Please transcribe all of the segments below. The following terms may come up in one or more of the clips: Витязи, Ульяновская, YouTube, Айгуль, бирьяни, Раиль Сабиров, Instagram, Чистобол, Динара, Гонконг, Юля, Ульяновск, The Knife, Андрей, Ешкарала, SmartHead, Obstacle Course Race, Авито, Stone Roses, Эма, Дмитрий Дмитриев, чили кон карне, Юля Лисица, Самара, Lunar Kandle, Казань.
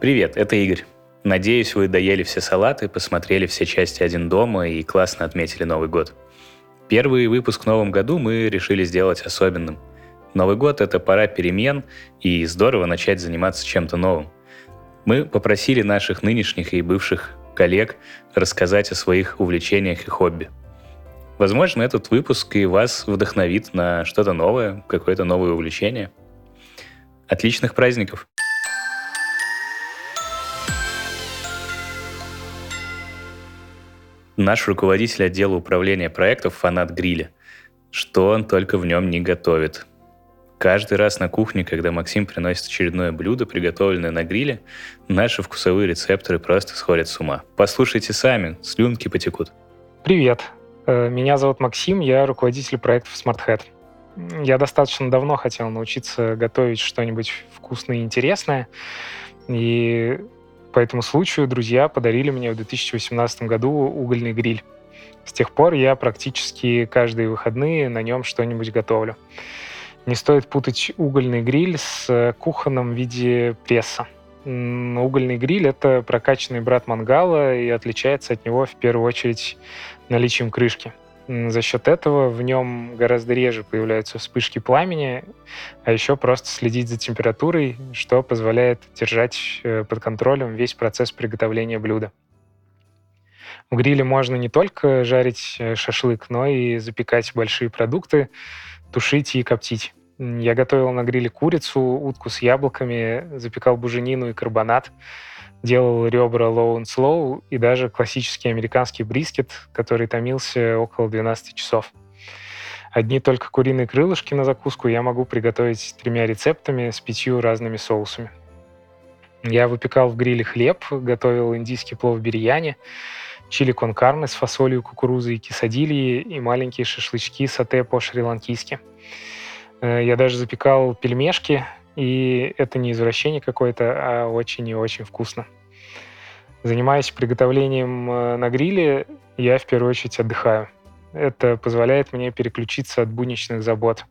Привет, это Игорь. Надеюсь, вы доели все салаты, посмотрели все части «Один дома» и классно отметили Новый год. Первый выпуск в новом году мы решили сделать особенным. Новый год — это пора перемен, и здорово начать заниматься чем-то новым. Мы попросили наших нынешних и бывших коллег рассказать о своих увлечениях и хобби. Возможно, этот выпуск и вас вдохновит на что-то новое, какое-то новое увлечение. Отличных праздников! Наш руководитель отдела управления проектов фанат гриля. Что он только в нем не готовит. Каждый раз на кухне, когда Максим приносит очередное блюдо, приготовленное на гриле, наши вкусовые рецепторы просто сходят с ума. Послушайте сами, слюнки потекут. Привет, меня зовут Максим, я руководитель проектов SmartHead. Я достаточно давно хотел научиться готовить что-нибудь вкусное и интересное, и по этому случаю друзья подарили мне в 2018 году угольный гриль. С тех пор я практически каждые выходные на нем что-нибудь готовлю. Не стоит путать угольный гриль с кухонным в виде пресса. Угольный гриль — это прокачанный брат мангала и отличается от него в первую очередь наличием крышки. За счет этого в нем гораздо реже появляются вспышки пламени, а еще просто следить за температурой, что позволяет держать под контролем весь процесс приготовления блюда. В гриле можно не только жарить шашлык, но и запекать большие продукты, тушить и коптить. Я готовил на гриле курицу, утку с яблоками, запекал буженину и карбонат, делал ребра low and slow и даже классический американский брискет, который томился около 12 часов. Одни только куриные крылышки на закуску я могу приготовить 3 рецептами с 5 разными соусами. Я выпекал в гриле хлеб, готовил индийский плов бирьяни, чили кон карне с фасолью, кукурузой и кесадильи и маленькие шашлычки сате по-шри-ланкийски. Я даже запекал пельмешки, и это не извращение какое-то, а очень и очень вкусно. Занимаясь приготовлением на гриле, я в первую очередь отдыхаю. Это позволяет мне переключиться от будничных забот.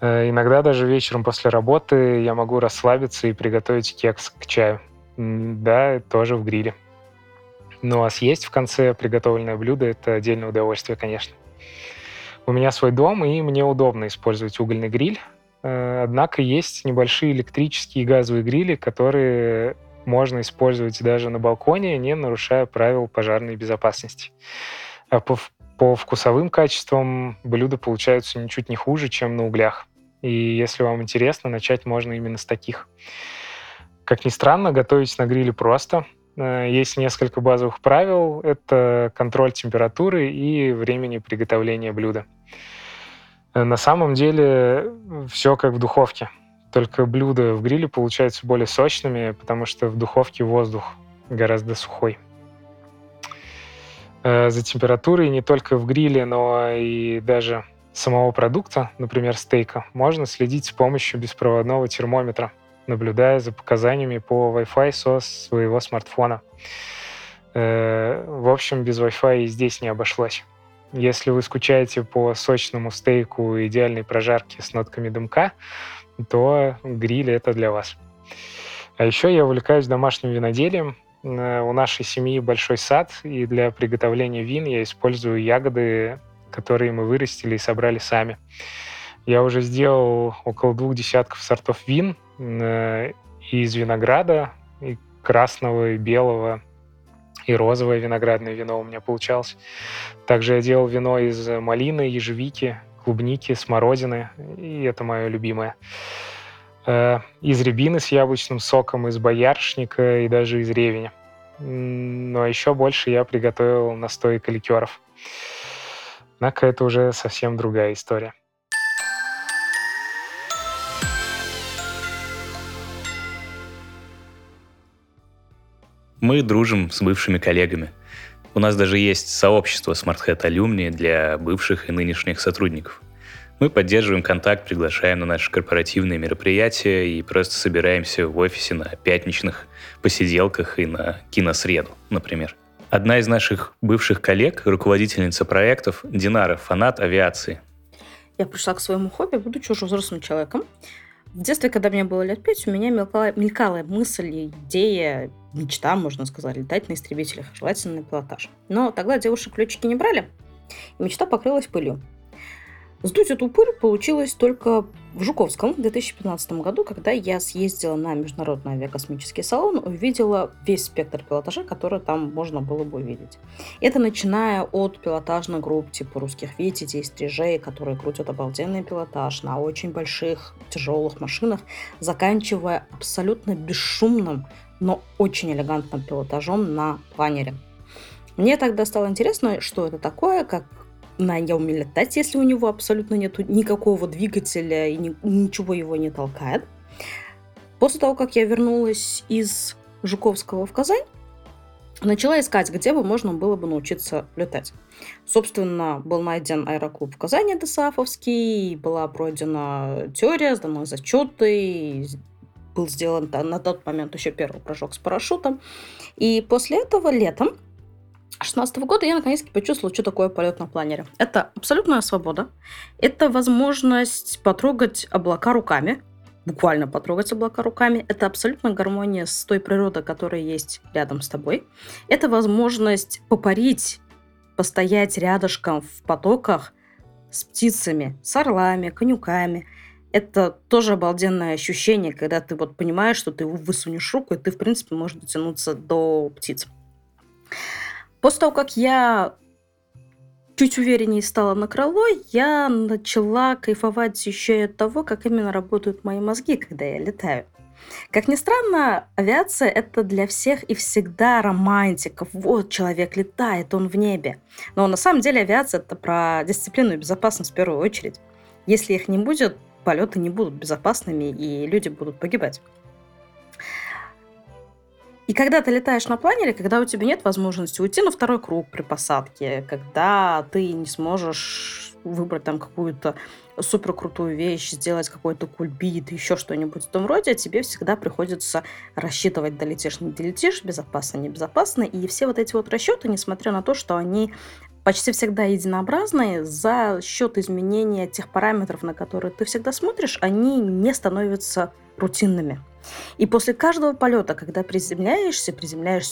Иногда даже вечером после работы я могу расслабиться и приготовить кекс к чаю. Да, тоже в гриле. Ну а съесть в конце приготовленное блюдо — это отдельное удовольствие, конечно. У меня свой дом, и мне удобно использовать угольный гриль. Однако есть небольшие электрические и газовые грили, которые можно использовать даже на балконе, не нарушая правил пожарной безопасности. А по вкусовым качествам блюда получаются ничуть не хуже, чем на углях. И если вам интересно, начать можно именно с таких. Как ни странно, готовить на гриле просто. Есть несколько базовых правил. Это контроль температуры и времени приготовления блюда. На самом деле все как в духовке. Только блюда в гриле получаются более сочными, потому что в духовке воздух гораздо сухой. За температурой не только в гриле, но и даже самого продукта, например, стейка, можно следить с помощью беспроводного термометра, наблюдая за показаниями по Wi-Fi со своего смартфона. В общем, без Wi-Fi и здесь не обошлось. Если вы скучаете по сочному стейку и идеальной прожарке с нотками дымка, то гриль — это для вас. А еще я увлекаюсь домашним виноделием. У нашей семьи большой сад, и для приготовления вин я использую ягоды, которые мы вырастили и собрали сами. Я уже сделал около 2 десятков сортов вин, из винограда, и красного, и белого, и розовое виноградное вино у меня получалось. Также я делал вино из малины, ежевики, клубники, смородины, и это мое любимое. Из рябины с яблочным соком, из боярышника и даже из ревеня. Но еще больше я приготовил настоек и ликеров. Однако это уже совсем другая история. Мы дружим с бывшими коллегами. У нас даже есть сообщество SmartHead Alumni для бывших и нынешних сотрудников. Мы поддерживаем контакт, приглашаем на наши корпоративные мероприятия и просто собираемся в офисе на пятничных посиделках и на киносреду, например. Одна из наших бывших коллег, руководительница проектов, Динара, фанат авиации. Я пришла к своему хобби, будучи уже взрослым человеком. В детстве, когда мне было лет 5, у меня мелькала мысль, идея, мечта, можно сказать, летать на истребителях, желательно на пилотаж. Но тогда девушек-летчики не брали, и мечта покрылась пылью. Сдуть эту пыль получилось только в Жуковском в 2015 году, когда я съездила на Международный авиакосмический салон, увидела весь спектр пилотажа, который там можно было бы увидеть. Это начиная от пилотажных групп типа русских Витязей, стрижей, которые крутят обалденный пилотаж на очень больших тяжелых машинах, заканчивая абсолютно бесшумным, но очень элегантным пилотажом на планере. Мне тогда стало интересно, что это такое, я умею летать, если у него абсолютно нет никакого двигателя и ничего его не толкает. После того, как я вернулась из Жуковского в Казань, начала искать, где бы можно было бы научиться летать. Собственно, был найден аэроклуб в Казани ДСАФовский, была пройдена теория, сданы зачеты, был сделан на тот момент еще первый прыжок с парашютом. И после этого летом 2016 года я наконец-то почувствовала, что такое полет на планере. Это абсолютная свобода, это возможность потрогать облака руками, буквально потрогать облака руками, это абсолютная гармония с той природой, которая есть рядом с тобой, это возможность попарить, постоять рядышком в потоках с птицами, с орлами, конюками. Это тоже обалденное ощущение, когда ты вот понимаешь, что ты высунешь руку, и ты, в принципе, можешь дотянуться до птиц. После того, как я чуть увереннее стала на крыло, я начала кайфовать еще и от того, как именно работают мои мозги, когда я летаю. Как ни странно, авиация — это для всех и всегда романтика. Вот человек летает, он в небе. Но на самом деле авиация — это про дисциплину и безопасность в первую очередь. Если их не будет, полеты не будут безопасными, и люди будут погибать. И когда ты летаешь на планере, когда у тебя нет возможности уйти на второй круг при посадке, когда ты не сможешь выбрать там какую-то суперкрутую вещь, сделать какой-то кульбит, еще что-нибудь в том роде, тебе всегда приходится рассчитывать, долетишь, не долетишь, безопасно, небезопасно. И все вот эти вот расчеты, несмотря на то, что они почти всегда единообразные, за счет изменения тех параметров, на которые ты всегда смотришь, они не становятся рутинными. И после каждого полета, когда приземляешься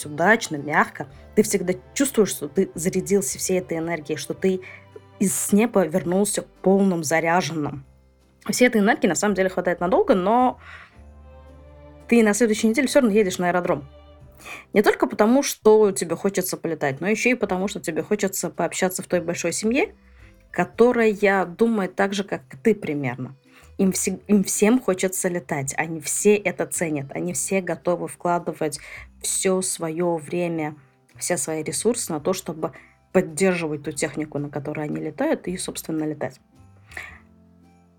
удачно, мягко, ты всегда чувствуешь, что ты зарядился всей этой энергией, что ты из неба вернулся полным заряженным. Всей этой энергии на самом деле хватает надолго, но ты на следующей неделе все равно едешь на аэродром. Не только потому, что тебе хочется полетать, но еще и потому, что тебе хочется пообщаться в той большой семье, которая думает так же, как ты примерно. Им всем хочется летать, они все это ценят, они все готовы вкладывать все свое время, все свои ресурсы на то, чтобы поддерживать ту технику, на которой они летают, и, собственно, летать.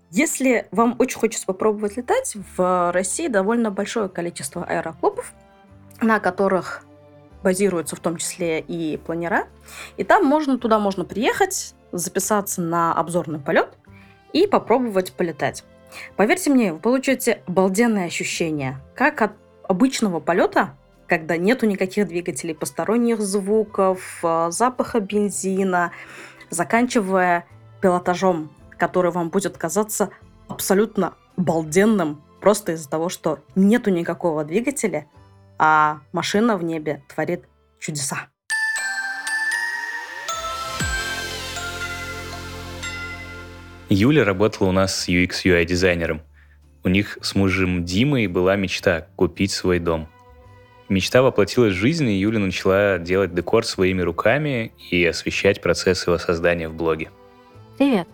Если вам очень хочется попробовать летать, в России довольно большое количество аэроклубов, на которых базируются в том числе и планера, и туда можно приехать, записаться на обзорный полет и попробовать полетать. Поверьте мне, вы получите обалденное ощущение, как от обычного полета, когда нету никаких двигателей, посторонних звуков, запаха бензина, заканчивая пилотажом, который вам будет казаться абсолютно обалденным, просто из-за того, что нету никакого двигателя, а машина в небе творит чудеса. Юля работала у нас с UX/UI-дизайнером. У них с мужем Димой была мечта купить свой дом. Мечта воплотилась в жизнь, и Юля начала делать декор своими руками и освещать процесс его создания в блоге. Привет,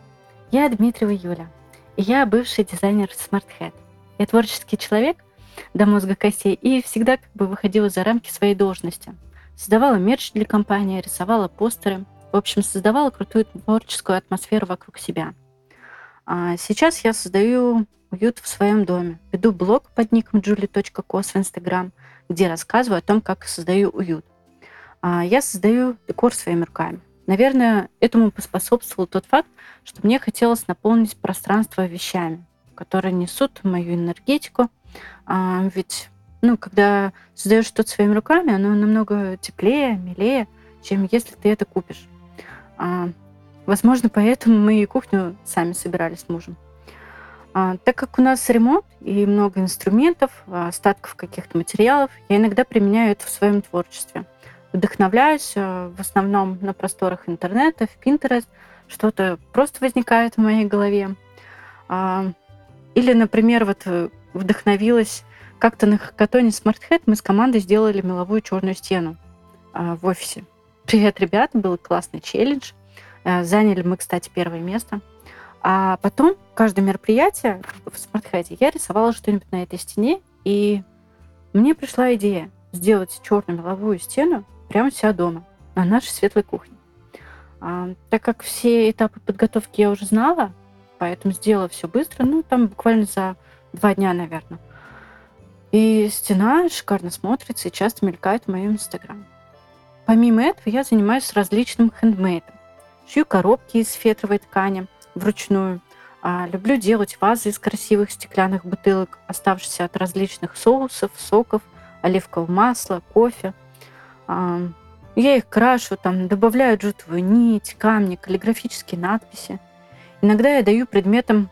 я Дмитриева Юля, и я бывший дизайнер SmartHead. Я творческий человек до мозга костей и всегда выходила за рамки своей должности. Создавала мерч для компании, рисовала постеры, в общем, создавала крутую творческую атмосферу вокруг себя. Сейчас я создаю уют в своем доме. Веду блог под ником Julie.co в Instagram, где рассказываю о том, как создаю уют. Я создаю декор своими руками. Наверное, этому поспособствовал тот факт, что мне хотелось наполнить пространство вещами, которые несут мою энергетику. Ведь, когда создаешь что-то своими руками, оно намного теплее, милее, чем если ты это купишь. Возможно, поэтому мы и кухню сами собирали с мужем. Так как у нас ремонт и много инструментов, остатков каких-то материалов, я иногда применяю это в своем творчестве. Вдохновляюсь в основном на просторах интернета, в Pinterest. Что-то просто возникает в моей голове. Или, например, вот вдохновилась как-то на хакатоне SmartHead. Мы с командой сделали меловую черную стену в офисе. Привет, ребята, был классный челлендж. Заняли мы, кстати, первое место. А потом каждое мероприятие в SmartHead я рисовала что-нибудь на этой стене, и мне пришла идея сделать черную меловую стену прямо у себя дома, на нашей светлой кухне. Так как все этапы подготовки я уже знала, поэтому сделала все быстро, там буквально за 2 дня, наверное. И стена шикарно смотрится и часто мелькает в моем Инстаграме. Помимо этого, я занимаюсь различным хендмейдом. Шью коробки из фетровой ткани вручную. Люблю делать вазы из красивых стеклянных бутылок, оставшихся от различных соусов, соков, оливкового масла, кофе. Я их крашу, добавляю джутовую нить, камни, каллиграфические надписи. Иногда я даю предметам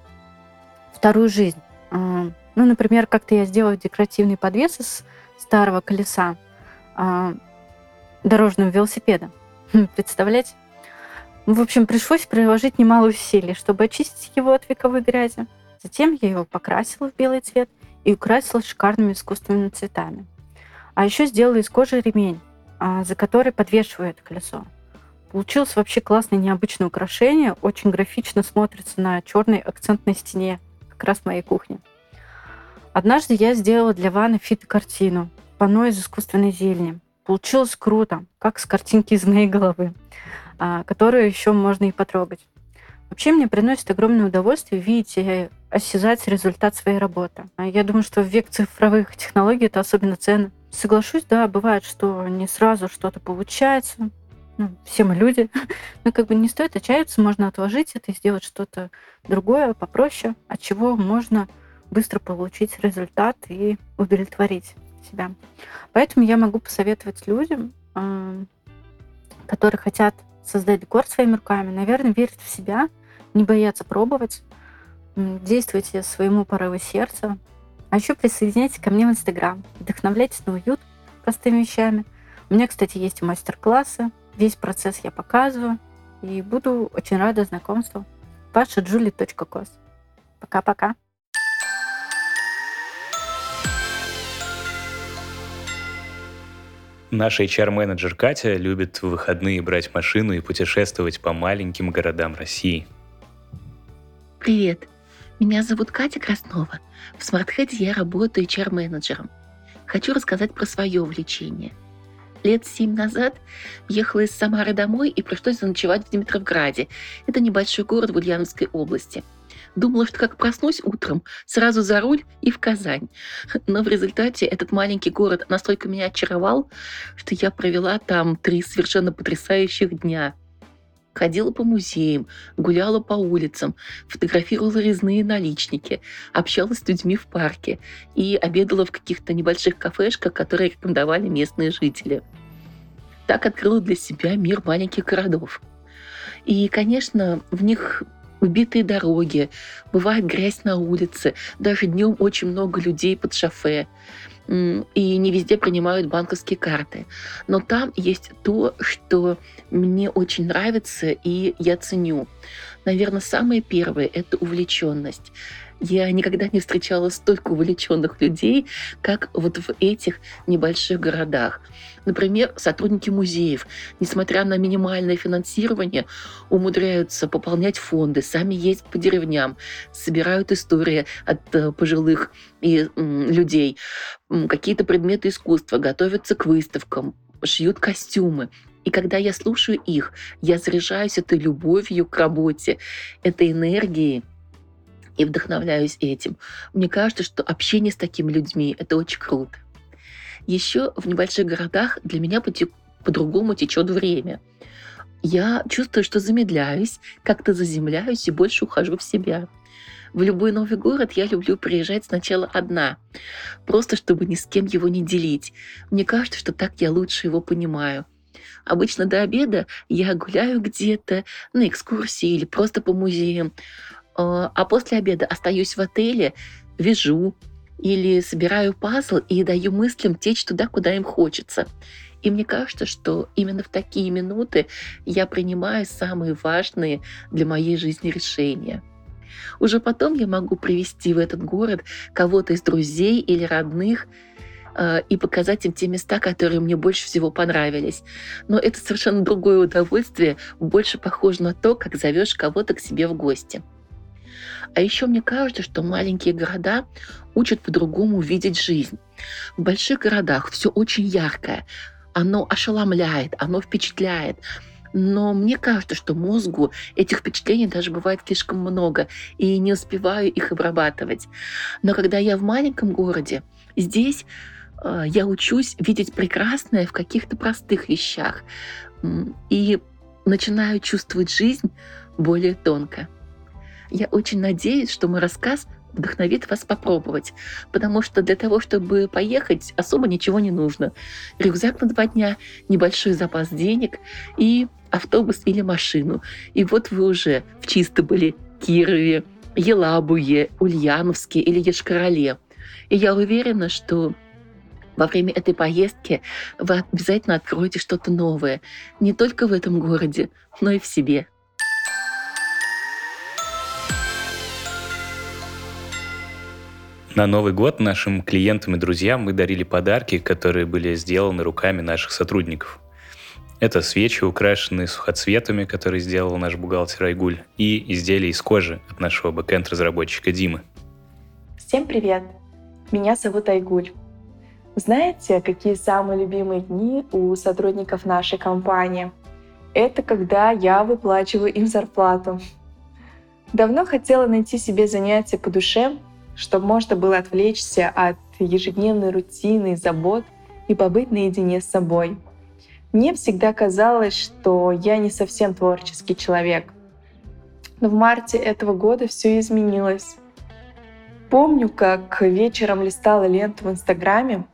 вторую жизнь. Например, как-то я сделала декоративный подвес из старого колеса дорожного велосипеда. Представляете? В общем, пришлось приложить немало усилий, чтобы очистить его от вековой грязи. Затем я его покрасила в белый цвет и украсила шикарными искусственными цветами. А еще сделала из кожи ремень, за который подвешиваю это колесо. Получилось вообще классное необычное украшение, очень графично смотрится на черной акцентной стене, как раз в моей кухне. Однажды я сделала для ванны фитокартину, панно из искусственной зелени. Получилось круто, как с картинки из моей головы, которую еще можно и потрогать. Вообще мне приносит огромное удовольствие видеть и осязать результат своей работы. Я думаю, что в век цифровых технологий это особенно ценно. Соглашусь, да, бывает, что не сразу что-то получается. Все мы люди. Но не стоит отчаиваться, можно отложить это и сделать что-то другое, попроще, от чего можно быстро получить результат и удовлетворить себя. Поэтому я могу посоветовать людям, которые хотят создать декор своими руками, наверное, верить в себя, не бояться пробовать, действуйте своему порыву сердца. А еще присоединяйтесь ко мне в Инстаграм, вдохновляйтесь на уют простыми вещами. У меня, кстати, есть мастер-классы, весь процесс я показываю, и буду очень рада знакомству. Ваша Julie.co. Пока-пока. Наша HR-менеджер Катя любит в выходные брать машину и путешествовать по маленьким городам России. Привет, меня зовут Катя Краснова. В SmartHead я работаю HR-менеджером. Хочу рассказать про свое увлечение. 7 лет назад ехала из Самары домой и пришлось заночевать в Димитровграде. Это небольшой город в Ульяновской области. Думала, что как проснусь утром, сразу за руль и в Казань. Но в результате этот маленький город настолько меня очаровал, что я провела там 3 совершенно потрясающих дня. Ходила по музеям, гуляла по улицам, фотографировала резные наличники, общалась с людьми в парке и обедала в каких-то небольших кафешках, которые рекомендовали местные жители. Так открыла для себя мир маленьких городов. И, конечно, в них убитые дороги, бывает грязь на улице, даже днем очень много людей под шофе, и не везде принимают банковские карты. Но там есть то, что мне очень нравится и я ценю. Наверное, самое первое — это увлеченность. Я никогда не встречала столько увлеченных людей, как вот в этих небольших городах. Например, сотрудники музеев, несмотря на минимальное финансирование, умудряются пополнять фонды, сами ездят по деревням, собирают истории от пожилых и людей, какие-то предметы искусства, готовятся к выставкам, шьют костюмы. И когда я слушаю их, я заряжаюсь этой любовью к работе, этой энергией, и вдохновляюсь этим. Мне кажется, что общение с такими людьми — это очень круто. Еще в небольших городах для меня по-другому течет время. Я чувствую, что замедляюсь, как-то заземляюсь и больше ухожу в себя. В любой новый город я люблю приезжать сначала одна, просто чтобы ни с кем его не делить. Мне кажется, что так я лучше его понимаю. Обычно до обеда я гуляю где-то, на экскурсии или просто по музеям. а после обеда остаюсь в отеле, вяжу или собираю пазл и даю мыслям течь туда, куда им хочется. И мне кажется, что именно в такие минуты я принимаю самые важные для моей жизни решения. Уже потом я могу привести в этот город кого-то из друзей или родных и показать им те места, которые мне больше всего понравились. Но это совершенно другое удовольствие, больше похоже на то, как зовешь кого-то к себе в гости. А еще мне кажется, что маленькие города учат по-другому видеть жизнь. В больших городах все очень яркое, оно ошеломляет, оно впечатляет. Но мне кажется, что мозгу этих впечатлений даже бывает слишком много, и не успеваю их обрабатывать. Но когда я в маленьком городе, здесь я учусь видеть прекрасное в каких-то простых вещах и начинаю чувствовать жизнь более тонко. Я очень надеюсь, что мой рассказ вдохновит вас попробовать, потому что для того, чтобы поехать, особо ничего не нужно. Рюкзак на 2 дня, небольшой запас денег и автобус или машину. И вот вы уже в Чистоболе, Кирове, Елабуге, Ульяновске или Ешкарале. И я уверена, что во время этой поездки вы обязательно откроете что-то новое. Не только в этом городе, но и в себе. На Новый год нашим клиентам и друзьям мы дарили подарки, которые были сделаны руками наших сотрудников. Это свечи, украшенные сухоцветами, которые сделал наш бухгалтер Айгуль, и изделия из кожи от нашего бэкэнд-разработчика Димы. Всем привет! Меня зовут Айгуль. Знаете, какие самые любимые дни у сотрудников нашей компании? Это когда я выплачиваю им зарплату. Давно хотела найти себе занятие по душе, чтобы можно было отвлечься от ежедневной рутины и забот и побыть наедине с собой. Мне всегда казалось, что я не совсем творческий человек. Но в марте этого года все изменилось. Помню, как вечером листала ленту в Инстаграме,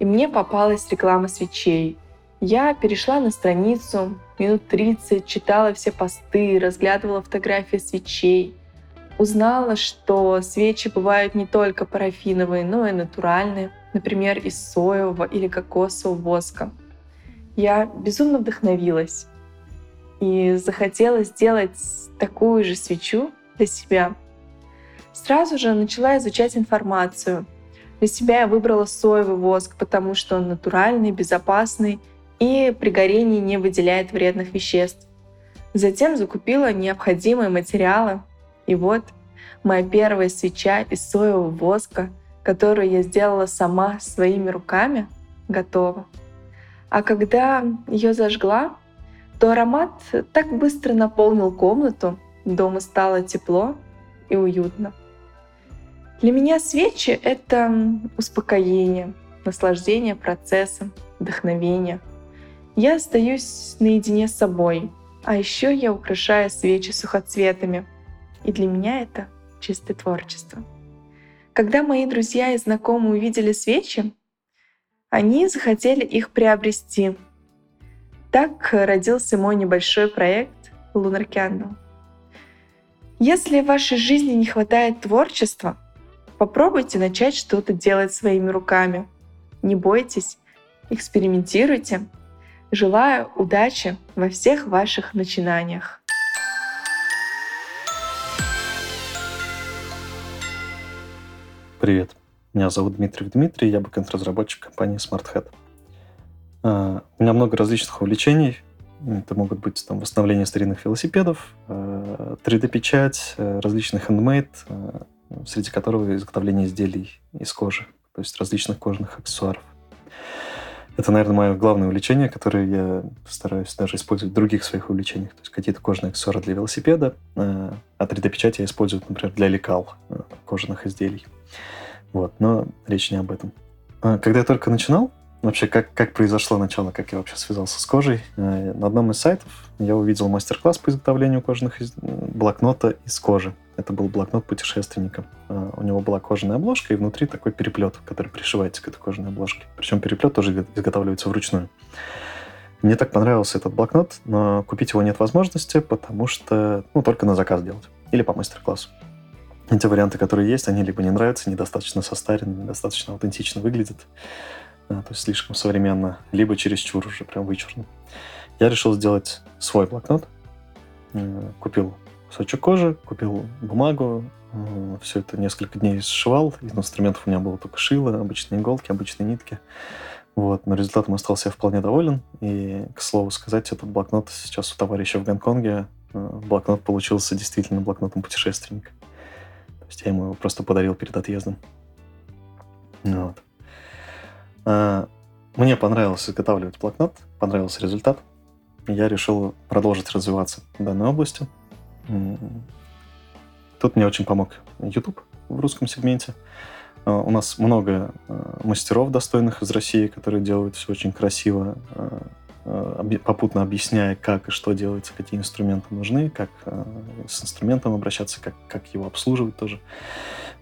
и мне попалась реклама свечей. Я перешла на страницу, минут 30 читала все посты, разглядывала фотографии свечей. Узнала, что свечи бывают не только парафиновые, но и натуральные, например, из соевого или кокосового воска. Я безумно вдохновилась и захотела сделать такую же свечу для себя. Сразу же начала изучать информацию. Для себя я выбрала соевый воск, потому что он натуральный, безопасный и при горении не выделяет вредных веществ. Затем закупила необходимые материалы. И вот моя первая свеча из соевого воска, которую я сделала сама своими руками, готова. А когда ее зажгла, то аромат так быстро наполнил комнату, дома стало тепло и уютно. Для меня свечи — это успокоение, наслаждение процессом, вдохновение. Я остаюсь наедине с собой, а еще я украшаю свечи сухоцветами. И для меня это чистое творчество. Когда мои друзья и знакомые увидели свечи, они захотели их приобрести. Так родился мой небольшой проект Lunar Kandle. Если в вашей жизни не хватает творчества, попробуйте начать что-то делать своими руками. Не бойтесь, экспериментируйте. Желаю удачи во всех ваших начинаниях. Привет, меня зовут Дмитрий Дмитриев, я бэкэнд-разработчик компании SmartHead. У меня много различных увлечений. Это могут быть там, восстановление старинных велосипедов, 3D-печать, различный хендмейд, среди которого изготовление изделий из кожи, то есть различных кожаных аксессуаров. Это, наверное, мое главное увлечение, которое я стараюсь даже использовать в других своих увлечениях. То есть какие-то кожаные аксессуары для велосипеда, а 3D-печать я использую, например, для лекал кожаных изделий. Вот, но речь не об этом. Когда я только начинал, вообще, как произошло начало, как я вообще связался с кожей, на одном из сайтов я увидел мастер-класс по изготовлению кожаных блокнота из кожи. Это был блокнот путешественника. У него была кожаная обложка и внутри такой переплет, который пришивается к этой кожаной обложке. Причем переплет тоже изготавливается вручную. Мне так понравился этот блокнот, но купить его нет возможности, потому что только на заказ делать. или по мастер-классу. Те варианты, которые есть, они либо не нравятся, недостаточно состарены, недостаточно аутентично выглядят, то есть слишком современно, либо чересчур уже прям вычурно. Я решил сделать свой блокнот. Купил кусочек кожи, купил бумагу, все это несколько дней сшивал. Из инструментов у меня было только шило, обычные иголки, обычные нитки. Вот. Но результатом остался я вполне доволен. И, к слову сказать, этот блокнот сейчас у товарища в Гонконге. Блокнот получился действительно блокнотом путешественника. То есть я ему его просто подарил перед отъездом. Вот. Мне понравилось изготавливать блокнот, понравился результат. Я решил продолжить развиваться в данной области. Тут мне очень помог YouTube в русском сегменте. У нас много мастеров достойных из России, которые делают все очень красиво, попутно объясняя, как и что делается, какие инструменты нужны, как с инструментом обращаться, как его обслуживать тоже.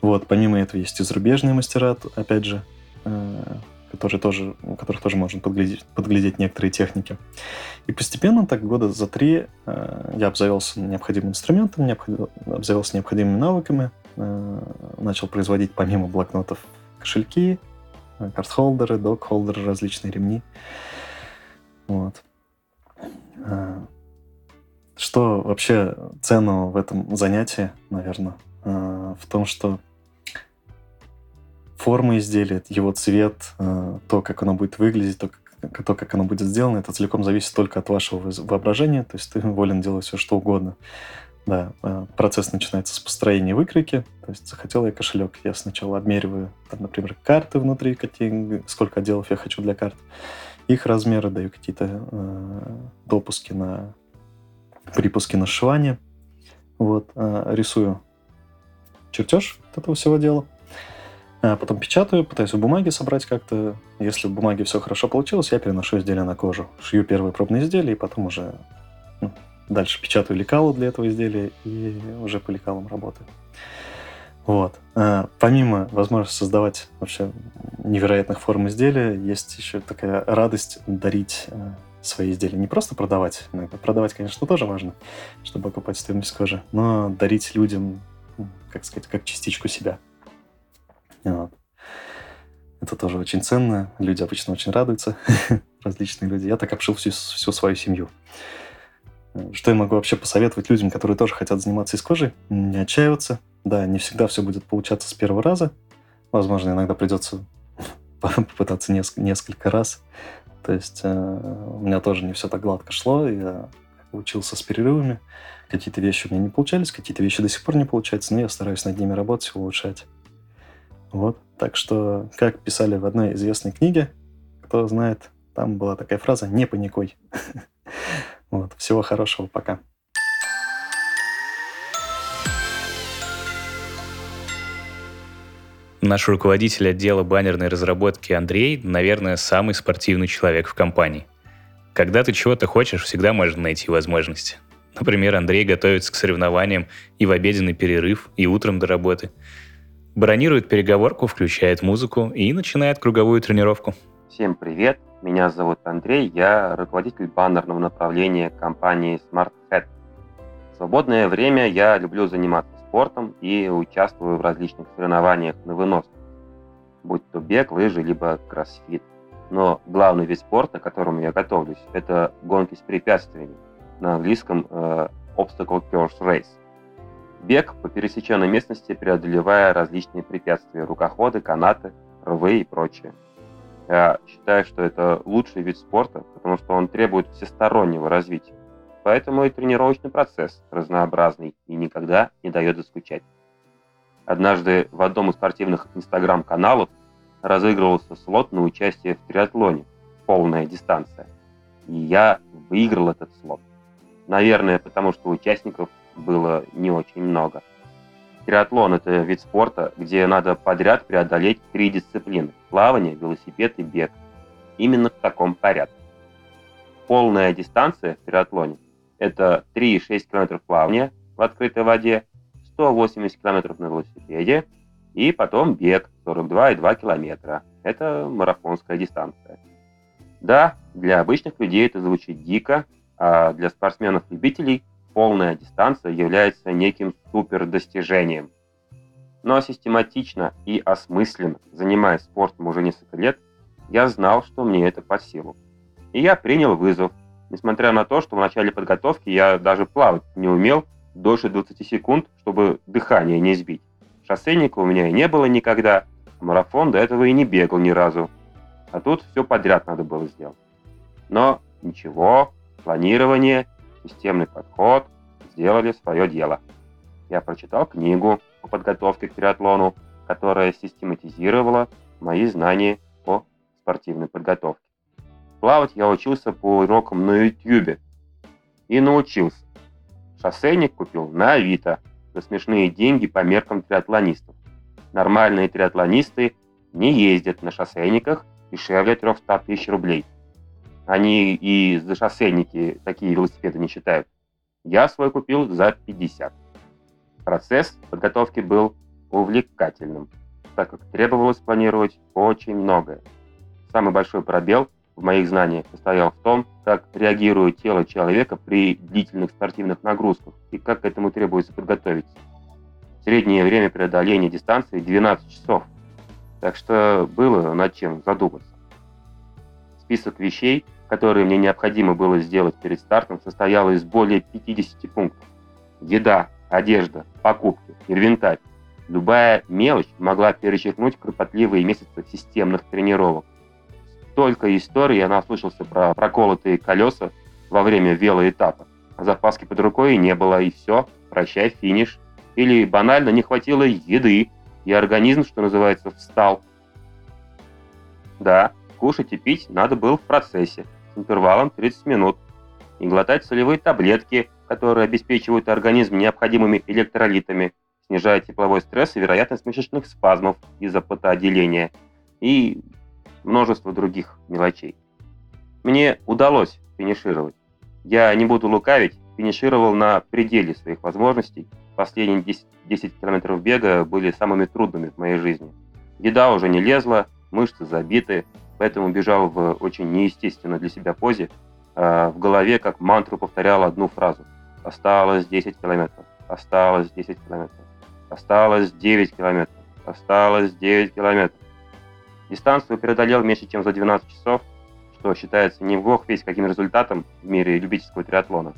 Вот. Помимо этого есть и зарубежные мастера, опять же, у которых тоже можно подглядеть некоторые техники. И постепенно, так года за 3, я обзавелся необходимым инструментом, обзавелся необходимыми навыками, начал производить помимо блокнотов кошельки, карт-холдеры, док-холдеры, различные ремни. Вот. Что вообще ценного в этом занятии, наверное, в том, что форма изделия, его цвет, то, как оно будет выглядеть, то, как оно будет сделано, это целиком зависит только от вашего воображения, то есть ты волен делать все, что угодно. Да, процесс начинается с построения выкройки, то есть захотел я кошелек, я сначала обмериваю, там, например, карты внутри, сколько отделов я хочу для карт, их размеры, даю какие-то допуски на припуски на сшивание, вот, рисую чертеж от этого всего дела. Потом печатаю, пытаюсь в бумаге собрать как-то. Если в бумаге все хорошо получилось, я переношу изделие на кожу. Шью первые пробные изделия, и потом уже дальше печатаю лекало для этого изделия и уже по лекалам работаю. Вот. Помимо возможности создавать вообще невероятных форм изделия, есть еще такая радость дарить свои изделия. Не просто продавать. Иногда продавать, конечно, тоже важно, чтобы окупать стоимость кожи, но дарить людям, как сказать, как частичку себя. Вот. Это тоже очень ценно. Люди обычно очень радуются. Различные люди. Я так обшил всю свою семью. Что я могу вообще посоветовать людям, которые тоже хотят заниматься из кожи? Не отчаиваться. Да, не всегда все будет получаться с первого раза. Возможно, иногда придется попытаться несколько раз. То есть у меня тоже не все так гладко шло. Я учился с перерывами. Какие-то вещи у меня не получались, какие-то вещи до сих пор не получаются, но я стараюсь над ними работать и улучшать. Вот. Так что, как писали в одной известной книге, кто знает, там была такая фраза «Не паникуй». Вот. Всего хорошего, пока. Наш руководитель отдела баннерной разработки Андрей, наверное, самый спортивный человек в компании. Когда ты чего-то хочешь, всегда можно найти возможности. Например, Андрей готовится к соревнованиям и в обеденный перерыв, и утром до работы. Бронирует переговорку, включает музыку и начинает круговую тренировку. Всем привет, меня зовут Андрей, я руководитель баннерного направления компании SmartHead. В свободное время я люблю заниматься спортом и участвую в различных соревнованиях на выносливость, будь то бег, лыжи, либо кроссфит. Но главный вид спорта, к которому я готовлюсь, это гонки с препятствиями, на английском Obstacle Course Race. Бег по пересеченной местности, преодолевая различные препятствия, рукоходы, канаты, рвы и прочее. Я считаю, что это лучший вид спорта, потому что он требует всестороннего развития. Поэтому и тренировочный процесс разнообразный и никогда не дает заскучать. Однажды в одном из спортивных инстаграм-каналов разыгрывался слот на участие в триатлоне «Полная дистанция». И я выиграл этот слот. Наверное, потому что участников было не очень много. Триатлон – это вид спорта, где надо подряд преодолеть 3 дисциплины – плавание, велосипед и бег. Именно в таком порядке. Полная дистанция в триатлоне – это 3,6 км плавания в открытой воде, 180 км на велосипеде и потом бег 42,2 км. Это марафонская дистанция. Да, для обычных людей это звучит дико, а для спортсменов-любителей – полная дистанция является неким супердостижением. Но систематично и осмысленно, занимаясь спортом уже несколько лет, я знал, что мне это под силу. И я принял вызов, несмотря на то, что в начале подготовки я даже плавать не умел дольше 20 секунд, чтобы дыхание не сбить. Шоссейника у меня и не было никогда, марафон до этого и не бегал ни разу. А тут все подряд надо было сделать. Но ничего, планирование, системный подход сделали свое дело. Я прочитал книгу по подготовке к триатлону, которая систематизировала мои знания по спортивной подготовке. Плавать я учился по урокам на YouTube. И научился. Шоссейник купил на Авито за смешные деньги по меркам триатлонистов. Нормальные триатлонисты не ездят на шоссейниках дешевле 300 тысяч рублей. Они и за шоссейники такие велосипеды не считают. Я свой купил за 50. Процесс подготовки был увлекательным, так как требовалось планировать очень многое. Самый большой пробел в моих знаниях состоял в том, как реагирует тело человека при длительных спортивных нагрузках и как к этому требуется подготовиться. Среднее время преодоления дистанции 12 часов, так что было над чем задуматься. Список вещей, которые мне необходимо было сделать перед стартом, состоял из более 50 пунктов. Еда, одежда, покупки, инвентарь. Любая мелочь могла перечеркнуть кропотливые месяцы системных тренировок. Столько историй я наслышался про проколотые колеса во время велоэтапа. Запаски под рукой не было, и все, прощай финиш. Или банально не хватило еды, и организм, что называется, встал. Да, кушать и пить надо было в процессе, с интервалом 30 минут. И глотать солевые таблетки, которые обеспечивают организм необходимыми электролитами, снижая тепловой стресс и вероятность мышечных спазмов из-за потоотделения. И множество других мелочей. Мне удалось финишировать. Я не буду лукавить, финишировал на пределе своих возможностей. Последние 10 километров бега были самыми трудными в моей жизни. Еда уже не лезла, мышцы забиты, поэтому бежал в очень неестественной для себя позе. В голове как мантру повторял одну фразу. Осталось 10 километров, осталось 10 километров, осталось 9 километров, осталось 9 километров. Дистанцию преодолел меньше, чем за 12 часов, что считается не бог весть каким результатом в мире любительского триатлона.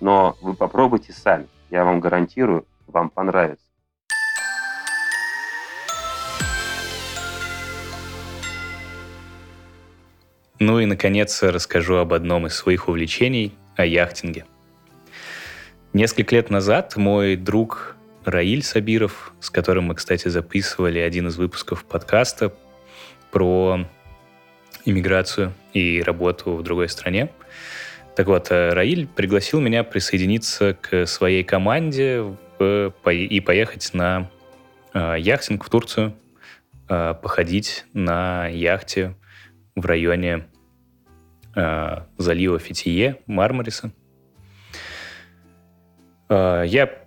Но вы попробуйте сами, я вам гарантирую, вам понравится. Ну и, наконец, расскажу об одном из своих увлечений – о яхтинге. Несколько лет назад мой друг Раиль Сабиров, с которым мы, кстати, записывали один из выпусков подкаста, про иммиграцию и работу в другой стране. Так вот, Раиль пригласил меня присоединиться к своей команде и поехать на яхтинг в Турцию, походить на яхте в районе залива Фитие Мармариса. Я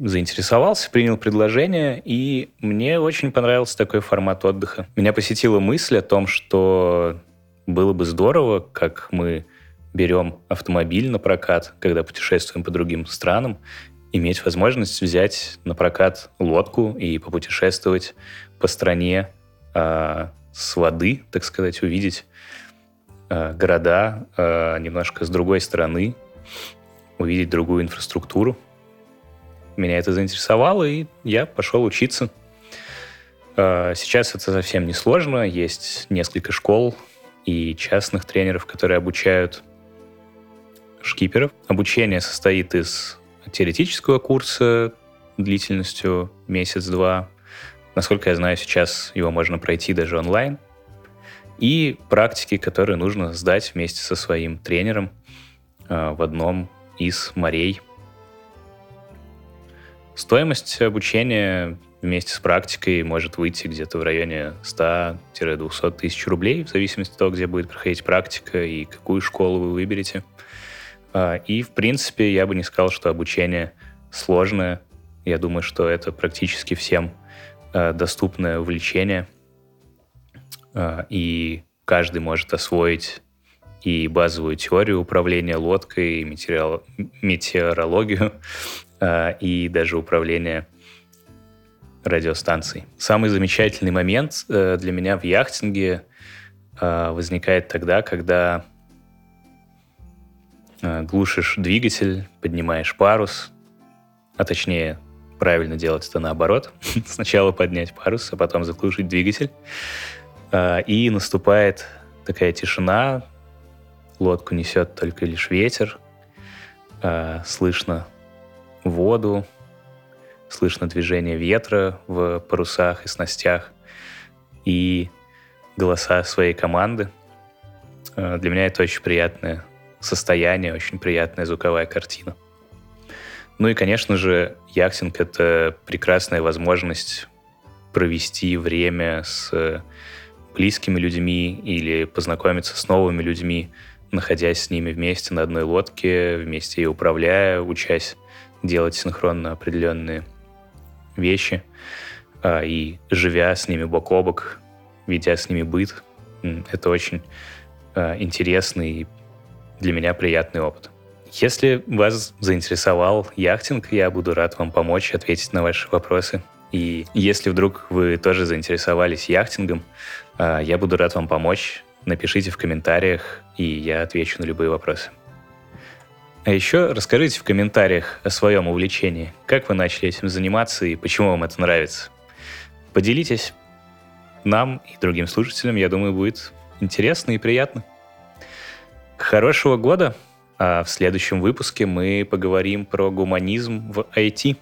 заинтересовался, принял предложение, и мне очень понравился такой формат отдыха. Меня посетила мысль о том, что было бы здорово, как мы берем автомобиль на прокат, когда путешествуем по другим странам, иметь возможность взять на прокат лодку и попутешествовать по стране с воды, так сказать, увидеть города немножко с другой стороны, увидеть другую инфраструктуру. Меня это заинтересовало, и я пошел учиться. Сейчас это совсем не сложно. Есть несколько школ и частных тренеров, которые обучают шкиперов. Обучение состоит из теоретического курса длительностью месяц-два. Насколько я знаю, сейчас его можно пройти даже онлайн. И практики, которые нужно сдать вместе со своим тренером в одном из морей. Стоимость обучения вместе с практикой может выйти где-то в районе 100-200 тысяч рублей, в зависимости от того, где будет проходить практика и какую школу вы выберете. И, в принципе, я бы не сказал, что обучение сложное. Я думаю, что это практически всем доступное увлечение, и каждый может освоить и базовую теорию управления лодкой, и метеорологию, и даже управление радиостанцией. Самый замечательный момент для меня в яхтинге возникает тогда, когда глушишь двигатель, поднимаешь парус, а точнее правильно делать это наоборот. Сначала поднять парус, а потом заглушить двигатель. И наступает такая тишина, лодку несет только лишь ветер, слышно воду, слышно движение ветра в парусах и снастях, и голоса своей команды. Для меня это очень приятное состояние, очень приятная звуковая картина. Ну и, конечно же, яхтинг — это прекрасная возможность провести время с близкими людьми или познакомиться с новыми людьми, находясь с ними вместе на одной лодке, вместе ее управляя, учась делать синхронно определенные вещи и живя с ними бок о бок, ведя с ними быт. Это очень интересный и для меня приятный опыт. Если вас заинтересовал яхтинг, я буду рад вам помочь ответить на ваши вопросы. И если вдруг вы тоже заинтересовались яхтингом, я буду рад вам помочь. Напишите в комментариях, и я отвечу на любые вопросы. А еще расскажите в комментариях о своем увлечении, как вы начали этим заниматься и почему вам это нравится. Поделитесь. Нам и другим слушателям, я думаю, будет интересно и приятно. Хорошего года! А в следующем выпуске мы поговорим про гуманизм в IT.